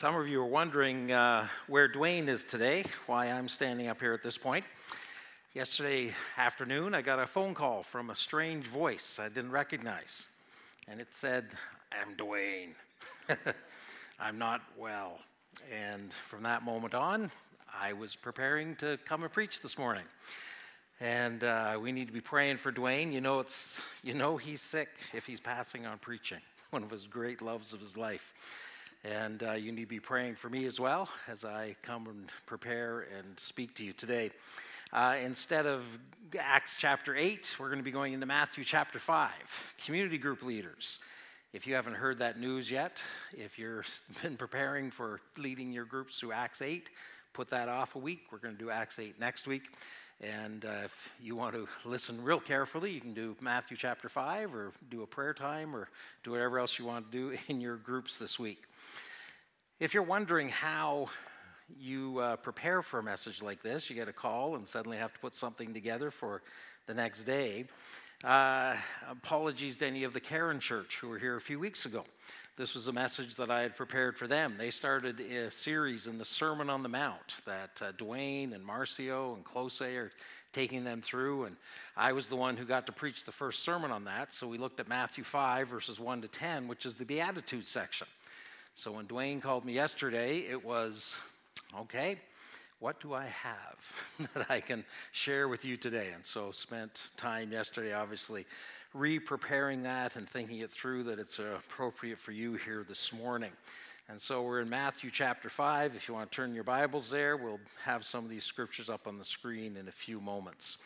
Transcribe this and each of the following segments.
Some of you are wondering where Dwayne is today, why I'm standing up here at this point. Yesterday afternoon, I got a phone call from a strange voice I didn't recognize, and it said, "I'm Dwayne. I'm not well." And from that moment on, I was preparing to come and preach this morning. And we need to be praying for Dwayne. You know he's sick if he's passing on preaching, one of his great loves of his life. And you need to be praying for me as well as I come and prepare and speak to you today. Instead of Acts chapter 8, we're going to be going into Matthew chapter 5, community group leaders. If you haven't heard that news yet, if you've been preparing for leading your groups through Acts 8, put that off a week. We're going to do Acts 8 next week. And if you want to listen real carefully, you can do Matthew chapter 5 or do a prayer time or do whatever else you want to do in your groups this week. If you're wondering how you prepare for a message like this, you get a call and suddenly have to put something together for the next day. Apologies to any of the Karen Church who were here a few weeks ago. This was a message that I had prepared for them. They started a series in the Sermon on the Mount that Dwayne and Marcio and Close are taking them through, and I was the one who got to preach the first sermon on that, so we looked at Matthew 5, verses 1 to 10, which is the Beatitudes section. So when Dwayne called me yesterday, it was, okay, what do I have that I can share with you today? And so spent time yesterday, obviously, re-preparing that and thinking it through that it's appropriate for you here this morning. And so we're in Matthew chapter 5. If you want to turn your Bibles there, we'll have some of these scriptures up on the screen in a few moments.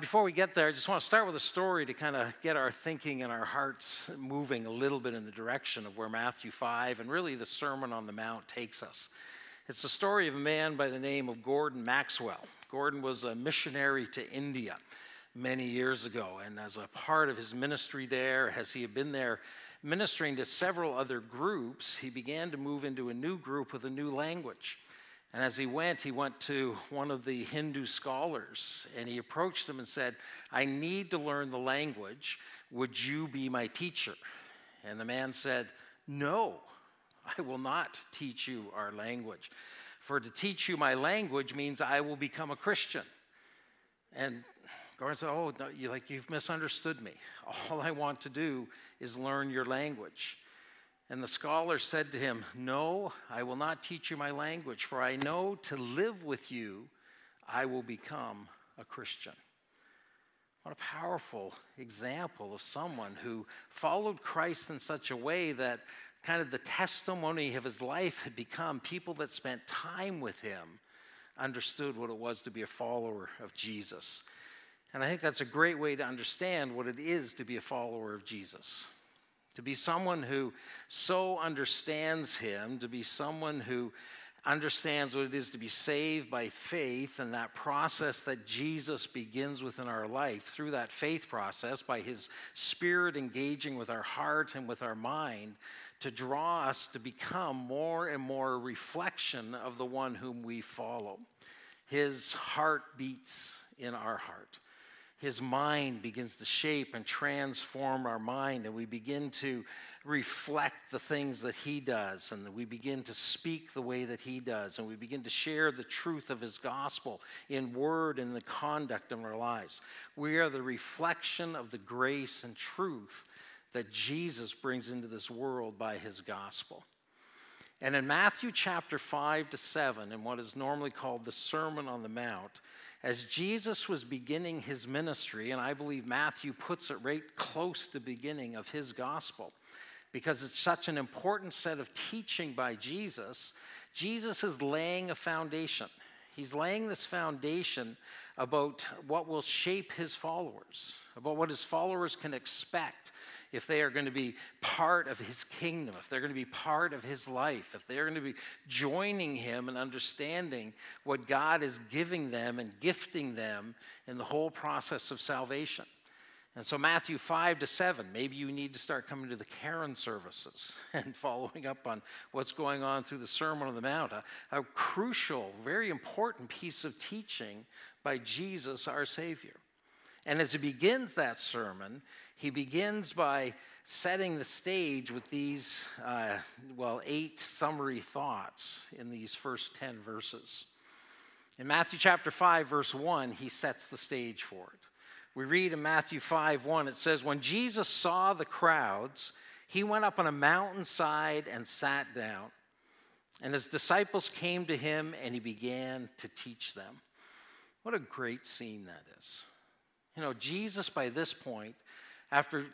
Before we get there, I just want to start with a story to kind of get our thinking and our hearts moving a little bit in the direction of where Matthew 5 and really the Sermon on the Mount takes us. It's the story of a man by the name of Gordon Maxwell. Gordon was a missionary to India many years ago, and as a part of his ministry there, as he had been there ministering to several other groups, he began to move into a new group with a new language. And as he went to one of the Hindu scholars, and he approached him and said, "I need to learn the language. Would you be my teacher?" And the man said, "No, I will not teach you our language. For to teach you my language means I will become a Christian." And Gordon said, "Oh, no, you've misunderstood me. All I want to do is learn your language." And the scholar said to him, "No, I will not teach you my language, for I know to live with you, I will become a Christian." What a powerful example of someone who followed Christ in such a way that kind of the testimony of his life had become people that spent time with him understood what it was to be a follower of Jesus. And I think that's a great way to understand what it is to be a follower of Jesus. To be someone who so understands him, to be someone who understands what it is to be saved by faith and that process that Jesus begins within our life through that faith process by his Spirit engaging with our heart and with our mind to draw us to become more and more a reflection of the one whom we follow. His heart beats in our heart. His mind begins to shape and transform our mind, and we begin to reflect the things that he does, and we begin to speak the way that he does, and we begin to share the truth of his gospel in word and the conduct of our lives. We are the reflection of the grace and truth that Jesus brings into this world by his gospel. And in Matthew chapter 5 to 7, in what is normally called the Sermon on the Mount, as Jesus was beginning his ministry, and I believe Matthew puts it right close to the beginning of his gospel, because it's such an important set of teaching by Jesus, Jesus is laying a foundation. He's laying this foundation about what will shape his followers, about what his followers can expect if they are going to be part of his kingdom, if they're going to be part of his life, if they're going to be joining him and understanding what God is giving them and gifting them in the whole process of salvation. And so Matthew 5 to 7, maybe you need to start coming to the Karen services and following up on what's going on through the Sermon on the Mount, a crucial, very important piece of teaching by Jesus, our Savior. And as he begins that sermon, he begins by setting the stage with these, 8 summary thoughts in these first 10 verses. In Matthew chapter 5, verse 1, he sets the stage for it. We read in Matthew 5:1, it says, "When Jesus saw the crowds, he went up on a mountainside and sat down. And his disciples came to him, and he began to teach them." What a great scene that is. You know, Jesus, by this point, after,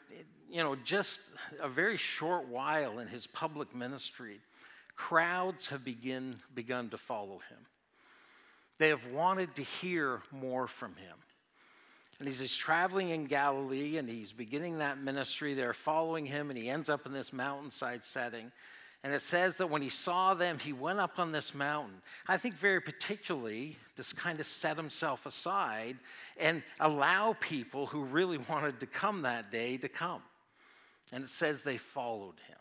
just a very short while in his public ministry, crowds have begun to follow him. They have wanted to hear more from him. And he's traveling in Galilee, and he's beginning that ministry. They're following him, and he ends up in this mountainside setting. And it says that when he saw them, he went up on this mountain. I think very particularly just kind of set himself aside and allow people who really wanted to come that day to come. And it says they followed him.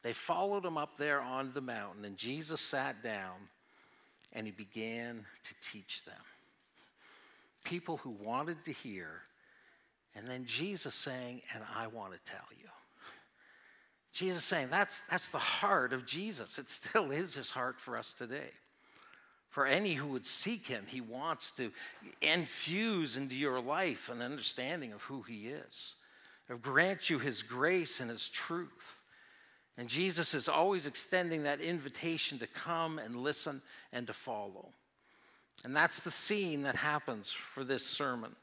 They followed him up there on the mountain, and Jesus sat down, and he began to teach them. People who wanted to hear, and then Jesus saying, "And I want to tell you." Jesus saying, that's the heart of Jesus. It still is his heart for us today. For any who would seek him, he wants to infuse into your life an understanding of who he is, or grant you his grace and his truth. And Jesus is always extending that invitation to come and listen and to follow. And that's the scene that happens for this sermon.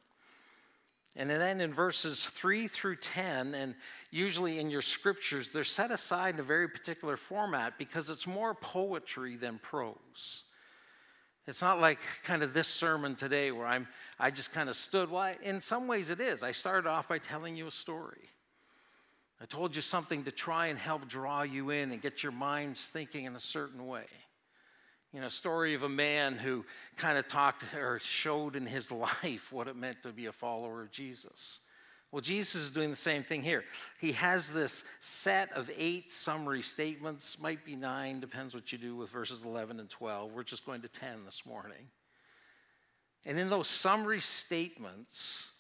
And then in verses 3 through 10, and usually in your scriptures, they're set aside in a very particular format because it's more poetry than prose. It's not like kind of this sermon today where I just kind of stood. Well, in some ways it is. I started off by telling you a story. I told you something to try and help draw you in and get your minds thinking in a certain way. You know, story of a man who kind of talked or showed in his life what it meant to be a follower of Jesus. Well, Jesus is doing the same thing here. He has this set of 8 summary statements, might be 9, depends what you do with verses 11 and 12. We're just going to 10 this morning. And in those summary statements,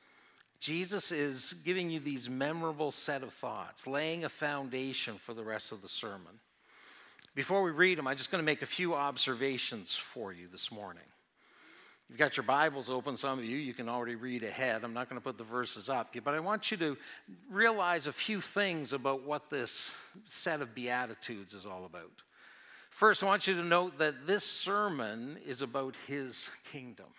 Jesus is giving you these memorable set of thoughts, laying a foundation for the rest of the sermon. Before we read them, I'm just going to make a few observations for you this morning. You've got your Bibles open, some of you. You can already read ahead. I'm not going to put the verses up, but I want you to realize a few things about what this set of Beatitudes is all about. First, I want you to note that this sermon is about his kingdom.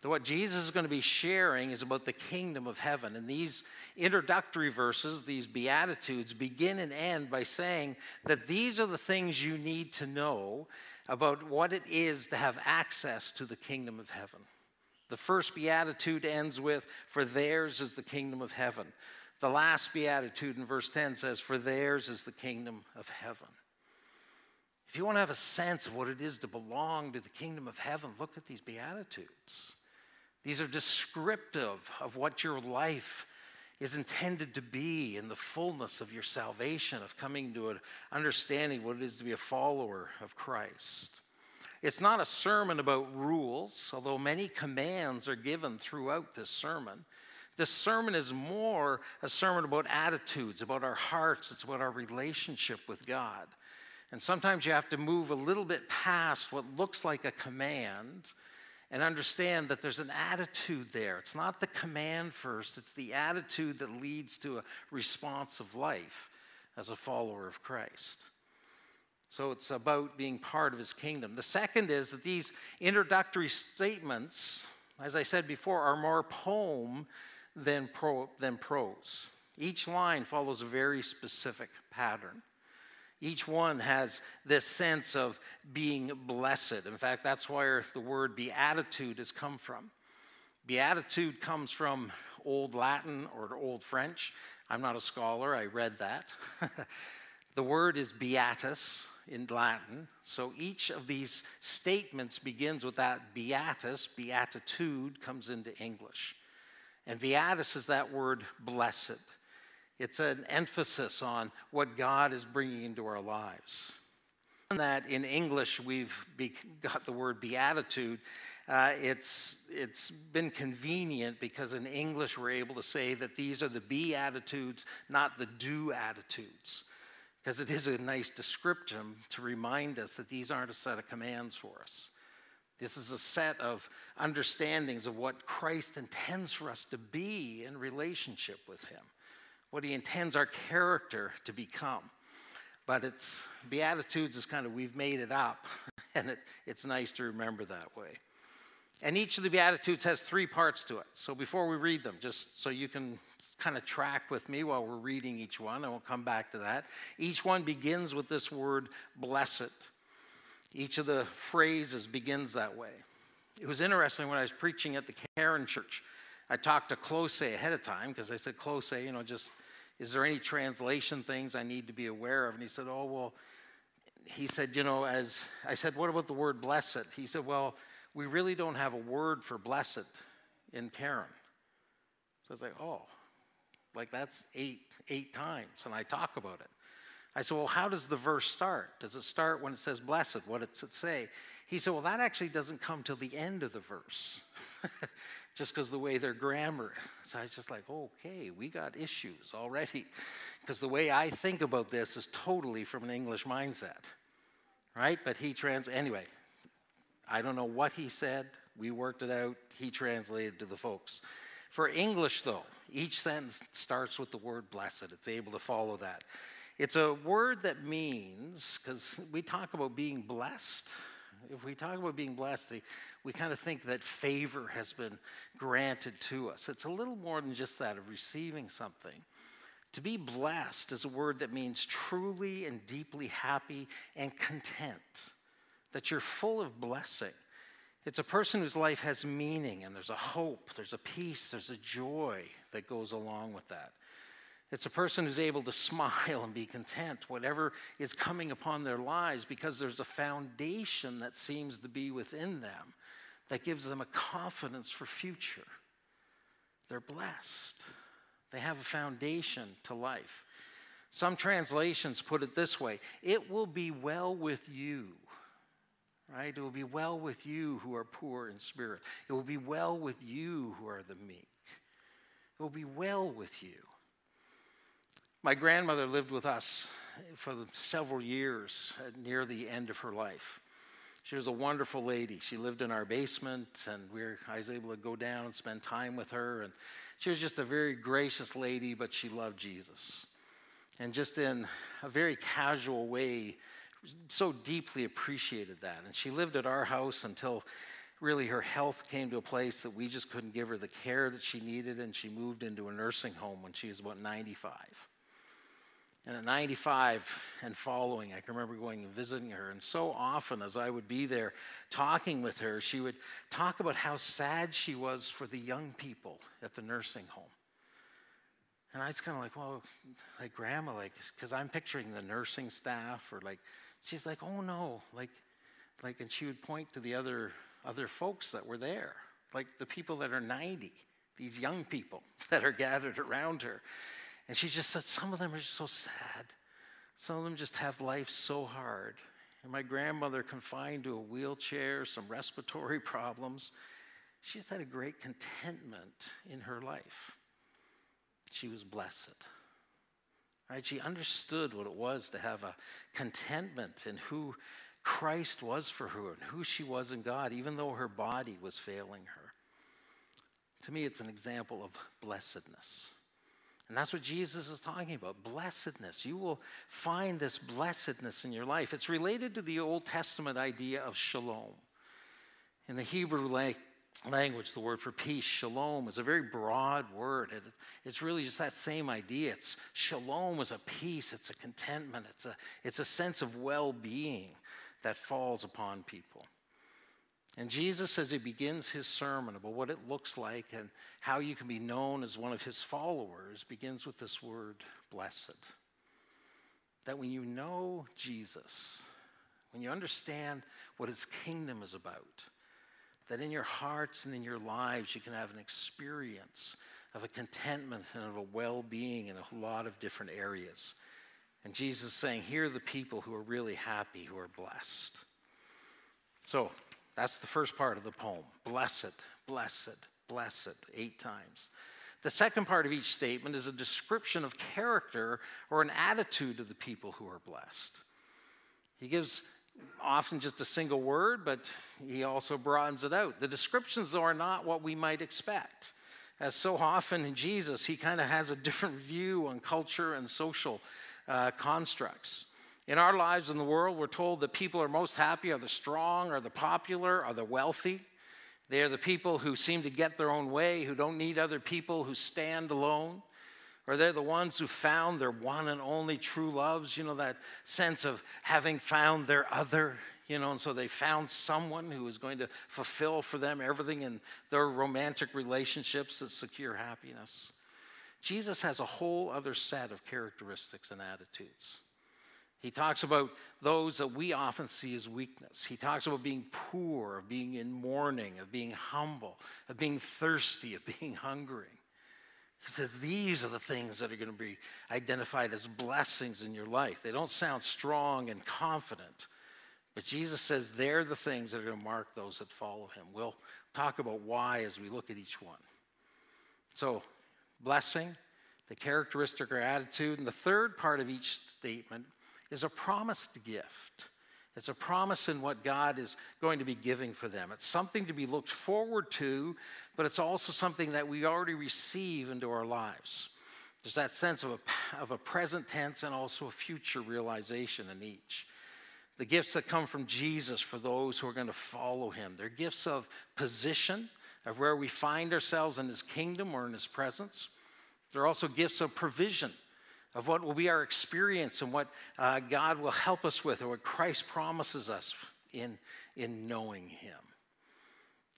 That what Jesus is going to be sharing is about the kingdom of heaven. And these introductory verses, these Beatitudes, begin and end by saying that these are the things you need to know about what it is to have access to the kingdom of heaven. The first Beatitude ends with, "For theirs is the kingdom of heaven." The last Beatitude in verse 10 says, "For theirs is the kingdom of heaven." If you want to have a sense of what it is to belong to the kingdom of heaven, look at these Beatitudes. These are descriptive of what your life is intended to be in the fullness of your salvation, of coming to an understanding of what it is to be a follower of Christ. It's not a sermon about rules, although many commands are given throughout this sermon. This sermon is more a sermon about attitudes, about our hearts. It's about our relationship with God. And sometimes you have to move a little bit past what looks like a command and understand that there's an attitude there. It's not the command first, it's the attitude that leads to a responsive life as a follower of Christ. So it's about being part of his kingdom. The second is that these introductory statements, as I said before, are more poem than prose. Each line follows a very specific pattern. Each one has this sense of being blessed. In fact, that's where the word beatitude has come from. Beatitude comes from Old Latin or Old French. I'm not a scholar. I read that. The word is beatus in Latin. So each of these statements begins with that beatus. Beatitude comes into English. And beatus is that word blessed. It's an emphasis on what God is bringing into our lives. that in English we've got the word beatitude. It's been convenient because in English we're able to say that these are the beatitudes, not the do attitudes, because it is a nice description to remind us that these aren't a set of commands for us. This is a set of understandings of what Christ intends for us to be in relationship with him, what he intends our character to become. But it's Beatitudes is kind of, we've made it up, and it's nice to remember that way. And each of the Beatitudes has three parts to it. So before we read them, just so you can kind of track with me while we're reading each one, and we'll come back to that. Each one begins with this word, blessed. Each of the phrases begins that way. It was interesting when I was preaching at the Karen Church. I talked to Close ahead of time because I said, Close, you know, just, is there any translation things I need to be aware of? And he said, oh, well, he said, you know, as I said, what about the word blessed? He said, well, we really don't have a word for blessed in Karen. So I was like, oh, like that's eight times, and I talk about it. I said, well, how does the verse start? Does it start when it says blessed? What does it say? He said, well, that actually doesn't come till the end of the verse, just because the way their grammar. So I was just like, okay, we got issues already, because the way I think about this is totally from an English mindset, right? But he anyway, I don't know what he said. We worked it out. He translated to the folks. For English, though, each sentence starts with the word blessed. It's able to follow that. It's a word that means, because we talk about being blessed. If we talk about being blessed, we kind of think that favor has been granted to us. It's a little more than just that, of receiving something. To be blessed is a word that means truly and deeply happy and content, that you're full of blessing. It's a person whose life has meaning, and there's a hope, there's a peace, there's a joy that goes along with that. It's a person who's able to smile and be content, whatever is coming upon their lives, because there's a foundation that seems to be within them that gives them a confidence for future. They're blessed. They have a foundation to life. Some translations put it this way, it will be well with you, right? It will be well with you who are poor in spirit. It will be well with you who are the meek. It will be well with you. My grandmother lived with us for several years near the end of her life. She was a wonderful lady. She lived in our basement, and I was able to go down and spend time with her. And she was just a very gracious lady, but she loved Jesus. And just in a very casual way, so deeply appreciated that. And she lived at our house until really her health came to a place that we just couldn't give her the care that she needed, and she moved into a nursing home when she was about 95. And at 95 and following, I can remember going and visiting her. And so often as I would be there talking with her, she would talk about how sad she was for the young people at the nursing home. And I was kind of like, well, like, Grandma, like, because I'm picturing the nursing staff, or like, she's like, oh, no, like, and she would point to the other folks that were there, like the people that are 90, these young people that are gathered around her. And she just said, some of them are just so sad. Some of them just have life so hard. And my grandmother, confined to a wheelchair, some respiratory problems, she just had a great contentment in her life. She was blessed. Right? She understood what it was to have a contentment in who Christ was for her and who she was in God, even though her body was failing her. To me, it's an example of blessedness. And that's what Jesus is talking about, blessedness. You will find this blessedness in your life. It's related to the Old Testament idea of shalom. In the Hebrew language, the word for peace, shalom, is a very broad word. It's really just that same idea. It's shalom is a peace. It's a contentment. It's a sense of well-being that falls upon people. And Jesus, as he begins his sermon about what it looks like and how you can be known as one of his followers, begins with this word, blessed. That when you know Jesus, when you understand what his kingdom is about, that in your hearts and in your lives you can have an experience of a contentment and of a well-being in a lot of different areas. And Jesus is saying, here are the people who are really happy, who are blessed. So that's the first part of the poem. Blessed, blessed, blessed, 8 times. The second part of each statement is a description of character or an attitude of the people who are blessed. He gives often just a single word, but he also broadens it out. The descriptions, though, are not what we might expect. As so often in Jesus, he kind of has a different view on culture and social constructs. In our lives in the world, we're told that people are most happy are the strong, are the popular, are the wealthy. They are the people who seem to get their own way, who don't need other people, who stand alone. Or they're the ones who found their one and only true loves, you know, that sense of having found their other, you know, and so they found someone who is going to fulfill for them everything in their romantic relationships that secure happiness. Jesus has a whole other set of characteristics and attitudes. He talks about those that we often see as weakness. He talks about being poor, of being in mourning, of being humble, of being thirsty, of being hungry. He says these are the things that are going to be identified as blessings in your life. They don't sound strong and confident, but Jesus says they're the things that are going to mark those that follow him. We'll talk about why as we look at each one. So, blessing, the characteristic or attitude, and the third part of each statement is a promised gift. It's a promise in what God is going to be giving for them. It's something to be looked forward to, but it's also something that we already receive into our lives. There's that sense of a present tense and also a future realization in each. The gifts that come from Jesus for those who are going to follow him, they're gifts of position, of where we find ourselves in his kingdom or in his presence. They're also gifts of provision, of what will be our experience and what God will help us with, or what Christ promises us in knowing him.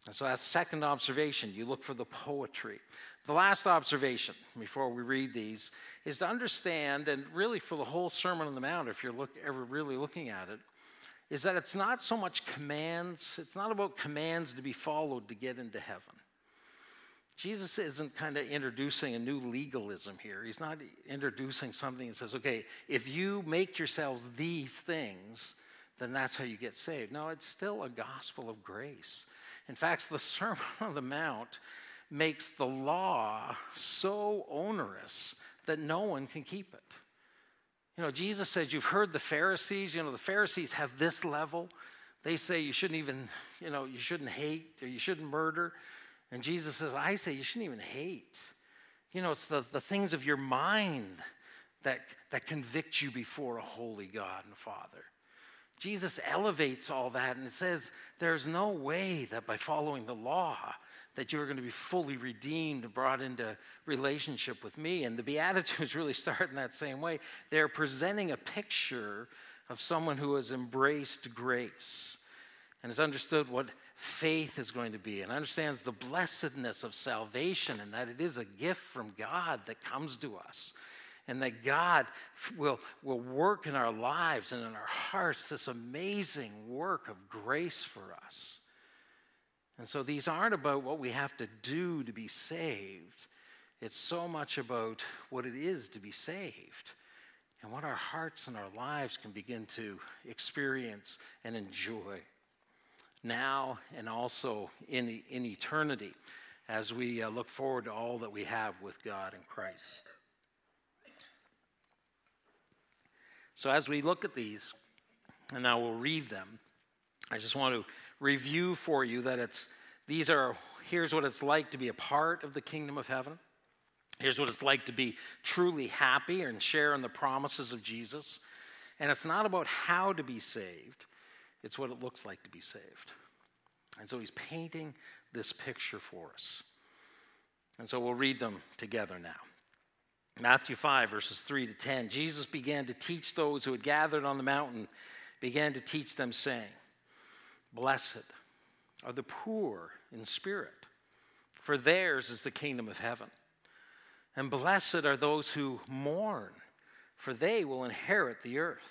And so that's second observation. You look for the poetry. The last observation, before we read these, is to understand, and really for the whole Sermon on the Mount, if you're ever really looking at it, is that it's not so much commands. It's not about commands to be followed to get into heaven. Jesus isn't kind of introducing a new legalism here. He's not introducing something that says, okay, if you make yourselves these things, then that's how you get saved. No, it's still a gospel of grace. In fact, the Sermon on the Mount makes the law so onerous that no one can keep it. You know, Jesus says, you've heard the Pharisees. You know, the Pharisees have this level. They say you shouldn't even, you know, you shouldn't hate or you shouldn't murder. And Jesus says, I say you shouldn't even hate. You know, it's the things of your mind that convict you before a holy God and Father. Jesus elevates all that and says there's no way that by following the law that you're going to be fully redeemed and brought into relationship with me. And the Beatitudes really start in that same way. They're presenting a picture of someone who has embraced grace and has understood what faith is going to be, and understands the blessedness of salvation, and that it is a gift from God that comes to us, and that God will work in our lives and in our hearts this amazing work of grace for us. And so these aren't about what we have to do to be saved. It's so much about what it is to be saved and what our hearts and our lives can begin to experience and enjoy now and also in eternity as we look forward to all that we have with God in Christ. So as we look at these, and now we'll read them, I just want to review for you that here's what it's like to be a part of the kingdom of heaven. Here's what it's like to be truly happy and share in the promises of Jesus. And it's not about how to be saved. It's what it looks like to be saved. And so he's painting this picture for us. And so we'll read them together now. Matthew 5, verses 3 to 10. Jesus began to teach those who had gathered on the mountain, began to teach them, saying, "Blessed are the poor in spirit, for theirs is the kingdom of heaven. And blessed are those who mourn, for they will inherit the earth.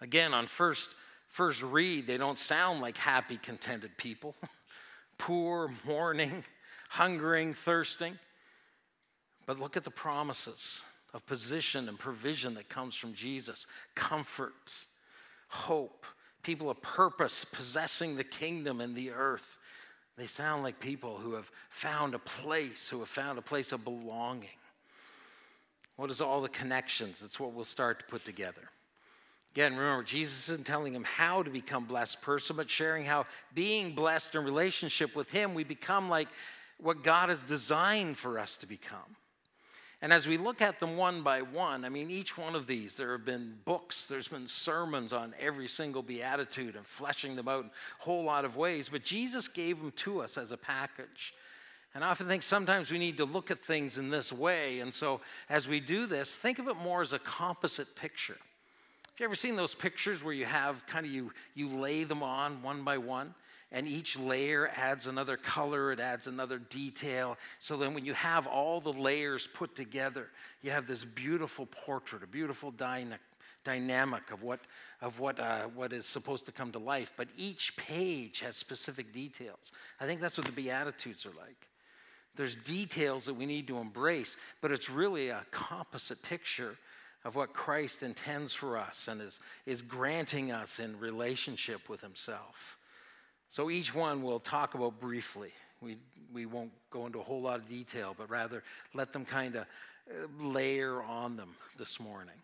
Again, on first read, they don't sound like happy, contented people. Poor, mourning, hungering, thirsting. But look at the promises of position and provision that comes from Jesus. Comfort, hope, people of purpose, possessing the kingdom and the earth. They sound like people who have found a place, of belonging. What is all the connections? It's what we'll start to put together. Again, remember, Jesus isn't telling him how to become a blessed person, but sharing how being blessed in relationship with him, we become like what God has designed for us to become. And as we look at them one by one, I mean, each one of these, there have been books, there's been sermons on every single beatitude and fleshing them out in a whole lot of ways, but Jesus gave them to us as a package. And I often think sometimes we need to look at things in this way, and so as we do this, think of it more as a composite picture. Have you ever seen those pictures where you have kind of you lay them on one by one, and each layer adds another color, it adds another detail. So then when you have all the layers put together, you have this beautiful portrait, a beautiful dynamic of what is supposed to come to life. But each page has specific details. I think that's what the Beatitudes are like. There's details that we need to embrace, but it's really a composite picture of what Christ intends for us and is granting us in relationship with himself. So each one we'll talk about briefly. We won't go into a whole lot of detail, but rather let them kind of layer on them this morning.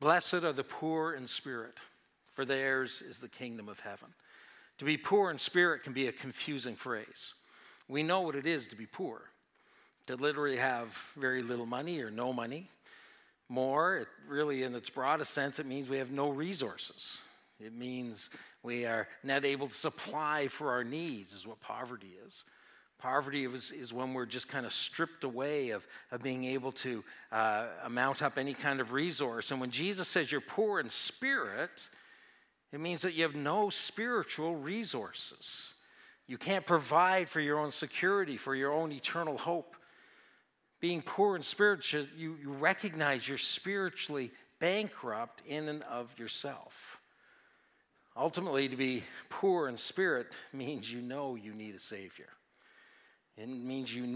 Blessed are the poor in spirit, for theirs is the kingdom of heaven. To be poor in spirit can be a confusing phrase. We know what it is to be poor, to literally have very little money or no money. More, it really, in its broadest sense, it means we have no resources. It means we are not able to supply for our needs, is what poverty is. Poverty is when we're just kind of stripped away of being able to mount up any kind of resource. And when Jesus says you're poor in spirit, it means that you have no spiritual resources. You can't provide for your own security, for your own eternal hope. Being poor in spirit, you recognize you're spiritually bankrupt in and of yourself. Ultimately, to be poor in spirit means you know you need a Savior. It means you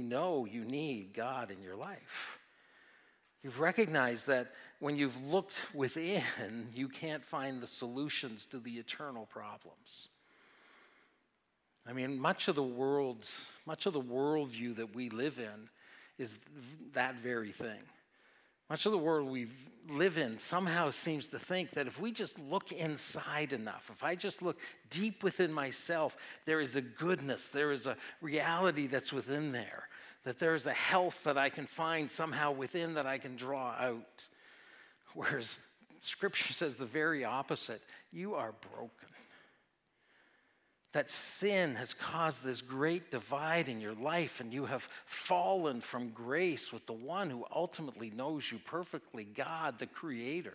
know you need God in your life. You've recognized that when you've looked within, you can't find the solutions to the eternal problems. I mean, much of the worldview that we live in is that very thing. Much of the world we live in somehow seems to think that if we just look inside enough, if I just look deep within myself, there is a goodness, there is a reality that's within there, that there is a health that I can find somehow within that I can draw out. Whereas Scripture says the very opposite. You are broken. That sin has caused this great divide in your life, and you have fallen from grace with the one who ultimately knows you perfectly, God, the Creator.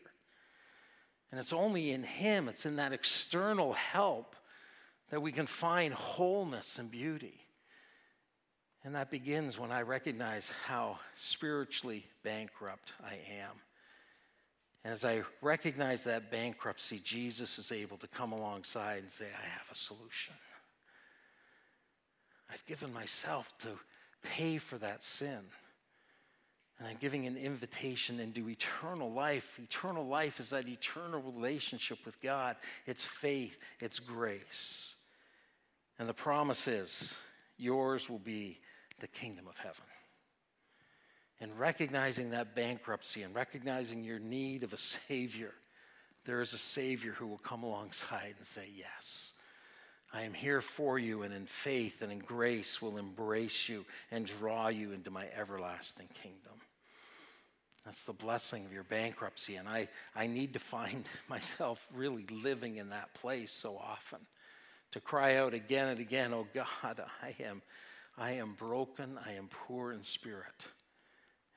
And it's only in him, it's in that external help that we can find wholeness and beauty. And that begins when I recognize how spiritually bankrupt I am. And as I recognize that bankruptcy, Jesus is able to come alongside and say, I have a solution. I've given myself to pay for that sin. And I'm giving an invitation into eternal life. Eternal life is that eternal relationship with God. It's faith. It's grace. And the promise is, yours will be the kingdom of heaven. And recognizing that bankruptcy and recognizing your need of a Savior, there is a Savior who will come alongside and say, yes, I am here for you, and in faith and in grace will embrace you and draw you into my everlasting kingdom. That's the blessing of your bankruptcy, and I need to find myself really living in that place so often, to cry out again and again, oh God, I am broken, I am poor in spirit.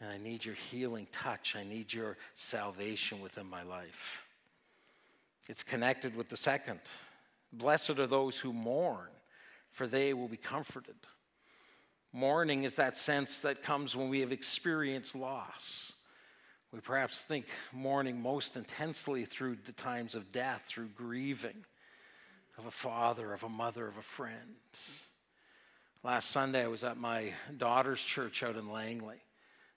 And I need your healing touch. I need your salvation within my life. It's connected with the second. Blessed are those who mourn, for they will be comforted. Mourning is that sense that comes when we have experienced loss. We perhaps think mourning most intensely through the times of death, through grieving of a father, of a mother, of a friend. Last Sunday, I was at my daughter's church out in Langley,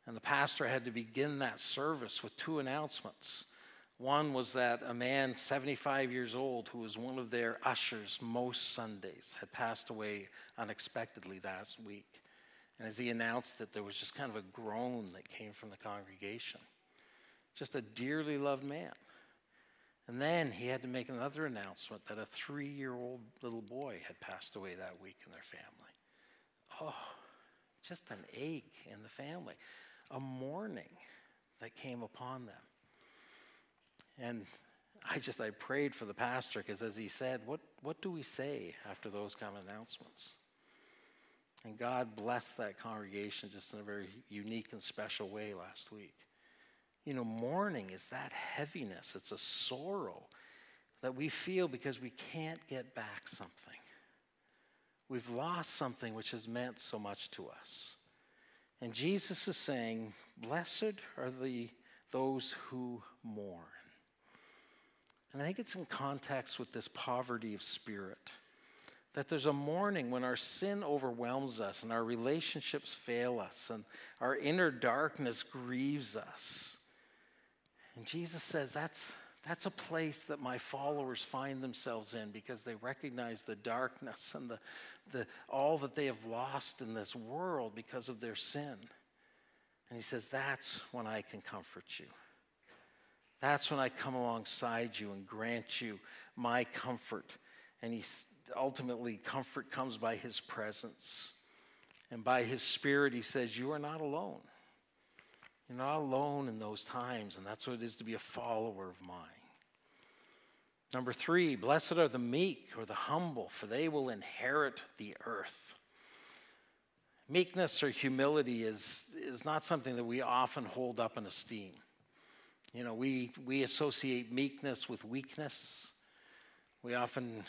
and the pastor had to begin that service with two announcements. One was that a man 75 years old who was one of their ushers most Sundays had passed away unexpectedly that week. And as he announced it, there was just kind of a groan that came from the congregation. Just a dearly loved man. And then he had to make another announcement that a 3-year-old little boy had passed away that week in their family. Oh, just an ache in the family. A mourning that came upon them. And I prayed for the pastor, because as he said, what do we say after those kind of announcements? And God blessed that congregation just in a very unique and special way last week. You know, mourning is that heaviness. It's a sorrow that we feel because we can't get back something. We've lost something which has meant so much to us. And Jesus is saying, blessed are those who mourn. And I think it's in context with this poverty of spirit, that there's a mourning when our sin overwhelms us and our relationships fail us and our inner darkness grieves us. And Jesus says that's a place that my followers find themselves in, because they recognize the darkness and all that they have lost in this world because of their sin. And he says, that's when I can comfort you. That's when I come alongside you and grant you my comfort. And ultimately, comfort comes by his presence. And by his spirit, he says, you are not alone. You're not alone in those times, and that's what it is to be a follower of mine. Number 3, blessed are the meek or the humble, for they will inherit the earth. Meekness or humility is not something that we often hold up in esteem. You know, we associate meekness with weakness. We often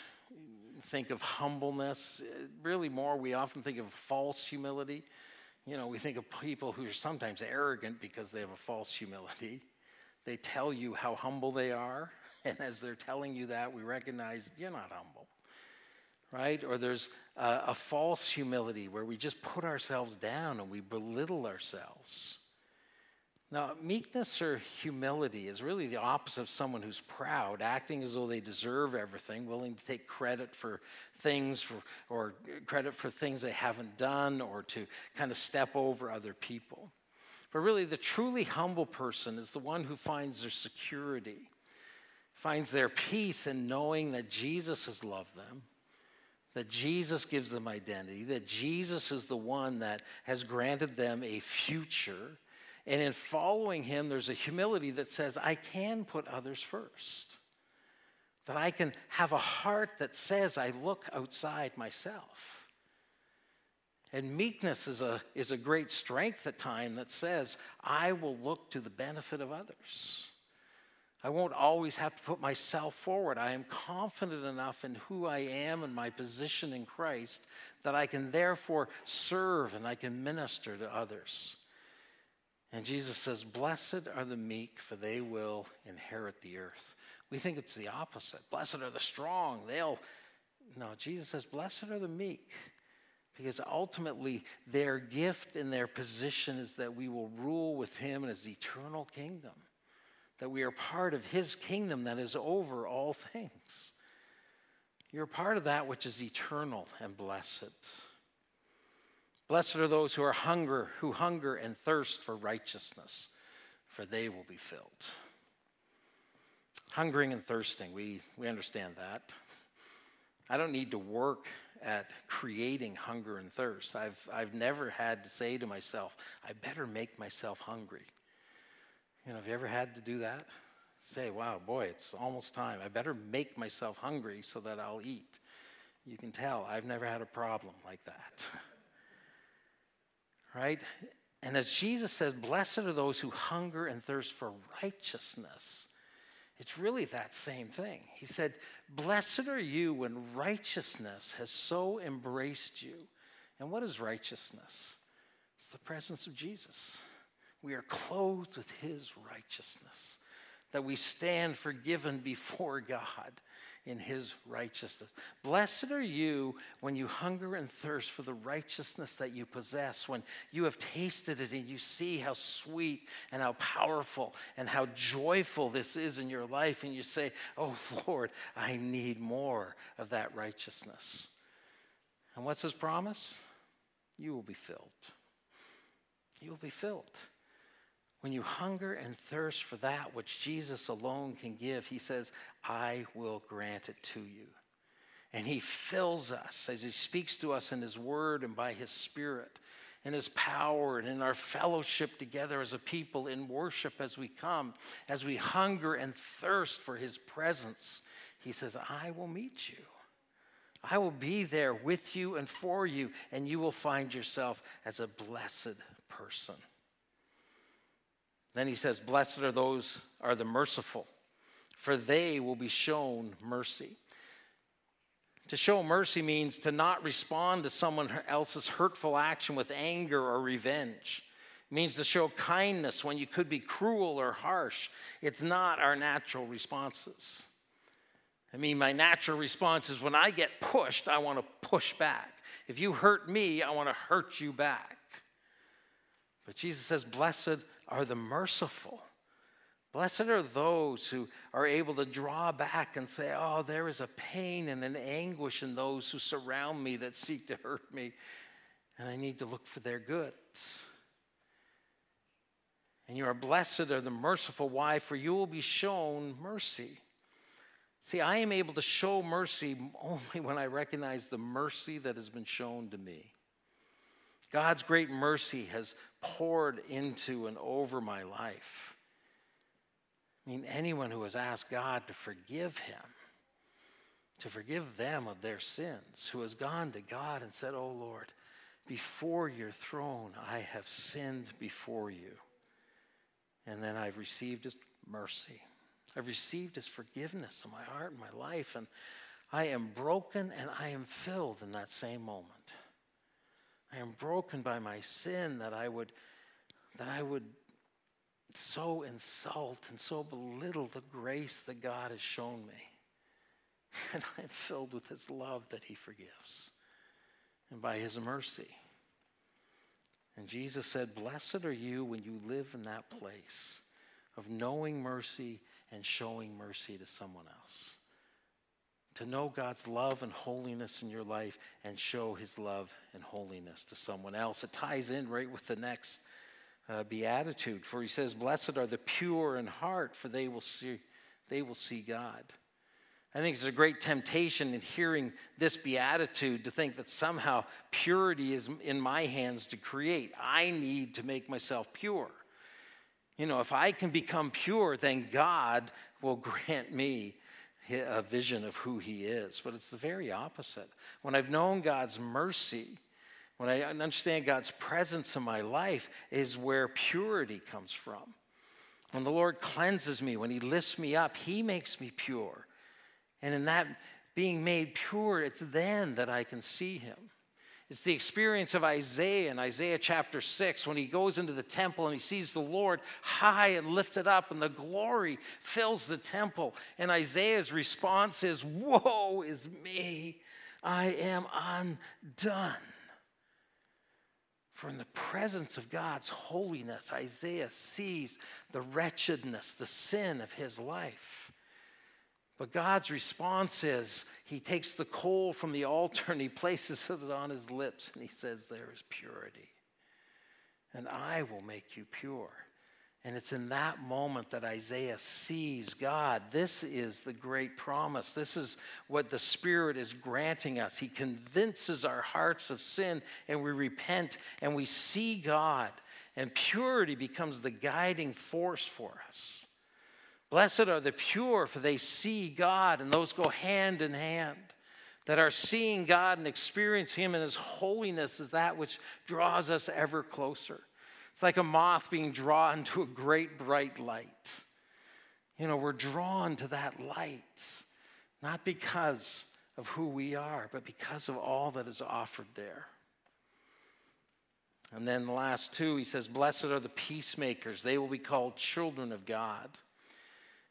think of humbleness. Really more, we often think of false humility. You know, we think of people who are sometimes arrogant because they have a false humility. They tell you how humble they are, and as they're telling you that, we recognize you're not humble, right? Or there's a false humility where we just put ourselves down and we belittle ourselves. Now, meekness or humility is really the opposite of someone who's proud, acting as though they deserve everything, willing to take credit for things or credit for things they haven't done, or to kind of step over other people. But really, the truly humble person is the one who finds their security, finds their peace in knowing that Jesus has loved them, that Jesus gives them identity, that Jesus is the one that has granted them a future. And in following him, there's a humility that says, I can put others first. That I can have a heart that says, I look outside myself. And meekness is a great strength at times that says, I will look to the benefit of others. I won't always have to put myself forward. I am confident enough in who I am and my position in Christ that I can therefore serve and I can minister to others. And Jesus says, blessed are the meek, for they will inherit the earth. We think it's the opposite. Blessed are the strong. No, Jesus says, blessed are the meek, because ultimately their gift and their position is that we will rule with him in his eternal kingdom, that we are part of his kingdom that is over all things. You're part of that which is eternal and blessed. Blessed are those who hunger and thirst for righteousness, for they will be filled. Hungering and thirsting, we understand that. I don't need to work at creating hunger and thirst. I've never had to say to myself, I better make myself hungry. You know, have you ever had to do that? Say, wow, boy, it's almost time. I better make myself hungry so that I'll eat. You can tell I've never had a problem like that. Right? And as Jesus says, blessed are those who hunger and thirst for righteousness. It's really that same thing. He said, blessed are you when righteousness has so embraced you. And what is righteousness? It's the presence of Jesus. We are clothed with his righteousness, that we stand forgiven before God in his righteousness. Blessed are you when you hunger and thirst for the righteousness that you possess, when you have tasted it and you see how sweet and how powerful and how joyful this is in your life, and you say, oh, Lord, I need more of that righteousness. And what's his promise? You will be filled. You will be filled. When you hunger and thirst for that which Jesus alone can give, he says, I will grant it to you. And he fills us as he speaks to us in his word and by his spirit, in his power and in our fellowship together as a people, in worship as we come, as we hunger and thirst for his presence. He says, I will meet you. I will be there with you and for you, and you will find yourself as a blessed person. Then he says, blessed are those are the merciful, for they will be shown mercy. To show mercy means to not respond to someone else's hurtful action with anger or revenge. It means to show kindness when you could be cruel or harsh. It's not our natural responses. I mean, my natural response is when I get pushed, I want to push back. If you hurt me, I want to hurt you back. But Jesus says, blessed are the merciful. Blessed are those who are able to draw back and say, oh, there is a pain and an anguish in those who surround me that seek to hurt me, and I need to look for their goods. And you are blessed are the merciful. Why? For you will be shown mercy. See, I am able to show mercy only when I recognize the mercy that has been shown to me. God's great mercy has poured into and over my life. I mean, anyone who has asked God to forgive him, to forgive them of their sins, who has gone to God and said, oh, Lord, before your throne I have sinned before you. And then I've received his mercy. I've received his forgiveness in my heart and my life, and I am broken and I am filled in that same moment. I am broken by my sin that I would so insult and so belittle the grace that God has shown me. And I am filled with his love that he forgives and by his mercy. And Jesus said, blessed are you when you live in that place of knowing mercy and showing mercy to someone else. To know God's love and holiness in your life and show his love and holiness to someone else. It ties in right with the next beatitude, for he says, blessed are the pure in heart, for they will see God. I think it's a great temptation in hearing this beatitude to think that somehow purity is in my hands to create. I need to make myself pure. You know, if I can become pure, then God will grant me a vision of who he is. But it's the very opposite. When I've known God's mercy, when I understand God's presence in my life, is where purity comes from. When the Lord cleanses me, when he lifts me up, he makes me pure. And in that being made pure, it's then that I can see him. It's the experience of Isaiah in Isaiah chapter 6 when he goes into the temple and he sees the Lord high and lifted up and the glory fills the temple. And Isaiah's response is, woe is me, I am undone. For in the presence of God's holiness, Isaiah sees the wretchedness, the sin of his life. But God's response is, he takes the coal from the altar and he places it on his lips and he says, there is purity. And I will make you pure. And it's in that moment that Isaiah sees God. This is the great promise. This is what the Spirit is granting us. He convinces our hearts of sin and we repent and we see God. And purity becomes the guiding force for us. Blessed are the pure, for they see God, and those go hand in hand. That our seeing God and experiencing him in his holiness is that which draws us ever closer. It's like a moth being drawn to a great bright light. You know, we're drawn to that light, not because of who we are, but because of all that is offered there. And then the last two, he says, blessed are the peacemakers. They will be called children of God.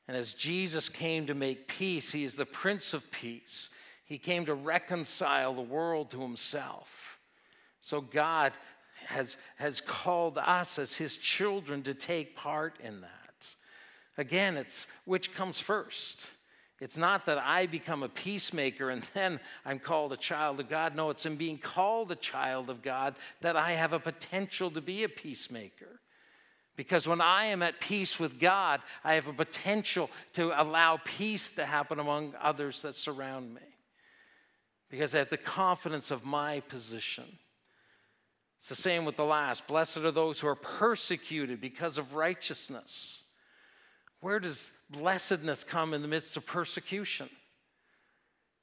And as Jesus came to make peace, he is the Prince of Peace. He came to reconcile the world to himself. So God has called us as his children to take part in that. Again, it's which comes first. It's not that I become a peacemaker and then I'm called a child of God. No, it's in being called a child of God that I have a potential to be a peacemaker. Because when I am at peace with God, I have a potential to allow peace to happen among others that surround me. Because I have the confidence of my position. It's the same with the last. Blessed are those who are persecuted because of righteousness. Where does blessedness come in the midst of persecution?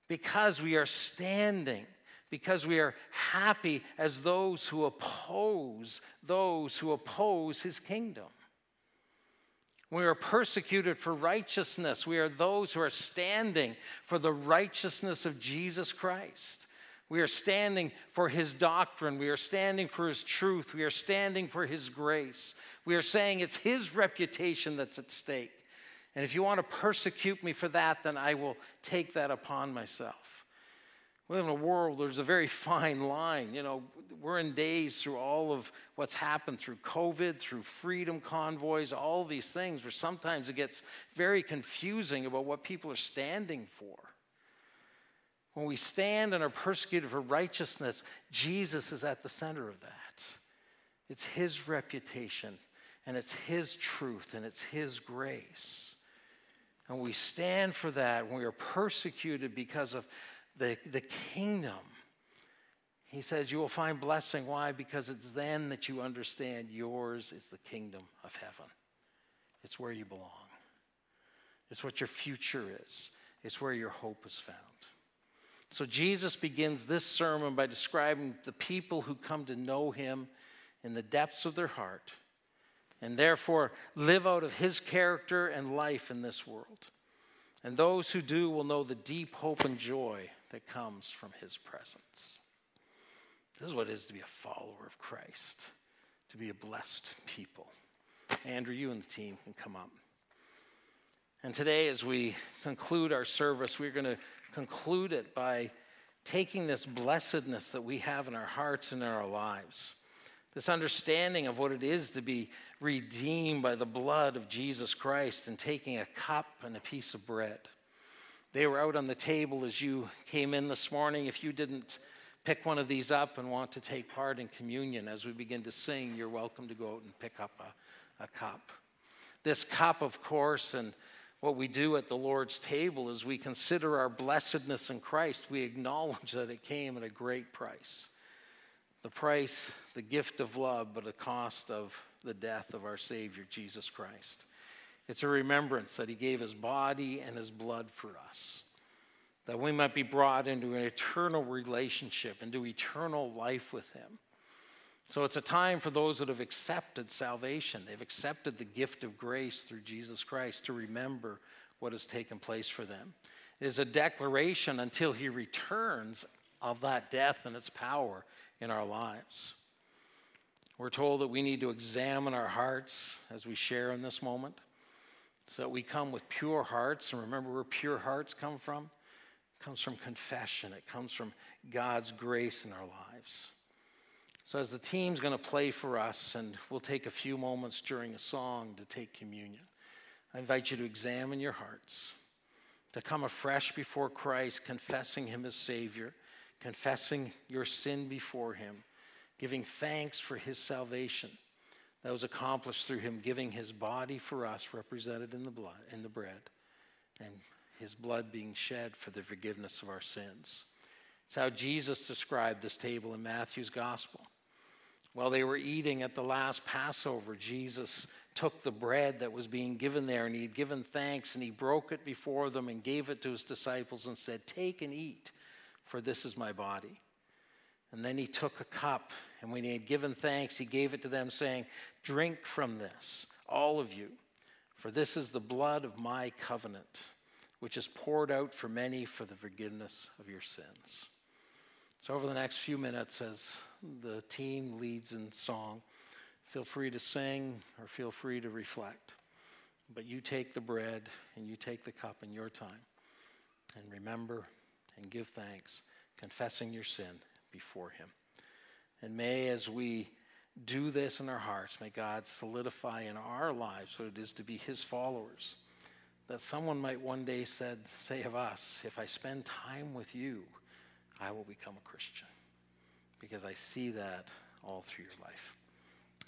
Because we are standing, because we are happy as those who oppose his kingdom. We are persecuted for righteousness. We are those who are standing for the righteousness of Jesus Christ. We are standing for his doctrine. We are standing for his truth. We are standing for his grace. We are saying it's his reputation that's at stake. And if you want to persecute me for that, then I will take that upon myself. We live in a world where there's a very fine line. You know, we're in days through all of what's happened through COVID, through freedom convoys, all these things where sometimes it gets very confusing about what people are standing for. When we stand and are persecuted for righteousness, Jesus is at the center of that. It's his reputation, and it's his truth, and it's his grace. And we stand for that when we are persecuted because of the kingdom. He says you will find blessing. Why? Because it's then that you understand yours is the kingdom of heaven. It's where you belong. It's what your future is. It's where your hope is found. So Jesus begins this sermon by describing the people who come to know him in the depths of their heart and therefore live out of his character and life in this world. And those who do will know the deep hope and joy that comes from his presence. This is what it is to be a follower of Christ, to be a blessed people. Andrew, you and the team can come up. And today, as we conclude our service, we're going to conclude it by taking this blessedness that we have in our hearts and in our lives, this understanding of what it is to be redeemed by the blood of Jesus Christ, and taking a cup and a piece of bread. They were out on the table as you came in this morning. If you didn't pick one of these up and want to take part in communion as we begin to sing, you're welcome to go out and pick up a cup. This cup, of course, and what we do at the Lord's table is we consider our blessedness in Christ. We acknowledge that it came at a great price. The price, the gift of love, but the cost of the death of our Savior, Jesus Christ. It's a remembrance that he gave his body and his blood for us, that we might be brought into an eternal relationship, into eternal life with him. So it's a time for those that have accepted salvation. They've accepted the gift of grace through Jesus Christ to remember what has taken place for them. It is a declaration until he returns of that death and its power in our lives. We're told that we need to examine our hearts as we share in this moment, so that we come with pure hearts. And remember where pure hearts come from? It comes from confession. It comes from God's grace in our lives. So as the team's going to play for us, and we'll take a few moments during a song to take communion, I invite you to examine your hearts, to come afresh before Christ, confessing him as Savior, confessing your sin before him, giving thanks for his salvation that was accomplished through him, giving his body for us, represented in the blood, in the bread, and his blood being shed for the forgiveness of our sins. It's how Jesus described this table in Matthew's gospel. While they were eating at the last Passover, Jesus took the bread that was being given there, and he'd given thanks, and he broke it before them and gave it to his disciples and said, "Take and eat, for this is my body." And then he took a cup, and when he had given thanks, he gave it to them, saying, "Drink from this, all of you, for this is the blood of my covenant, which is poured out for many for the forgiveness of your sins." So over the next few minutes, as the team leads in song, feel free to sing or feel free to reflect. But you take the bread and you take the cup in your time, and remember and give thanks, confessing your sin before him. And may, as we do this in our hearts, may God solidify in our lives what it is to be his followers. That someone might one day say of us, if I spend time with you, I will become a Christian. Because I see that all through your life.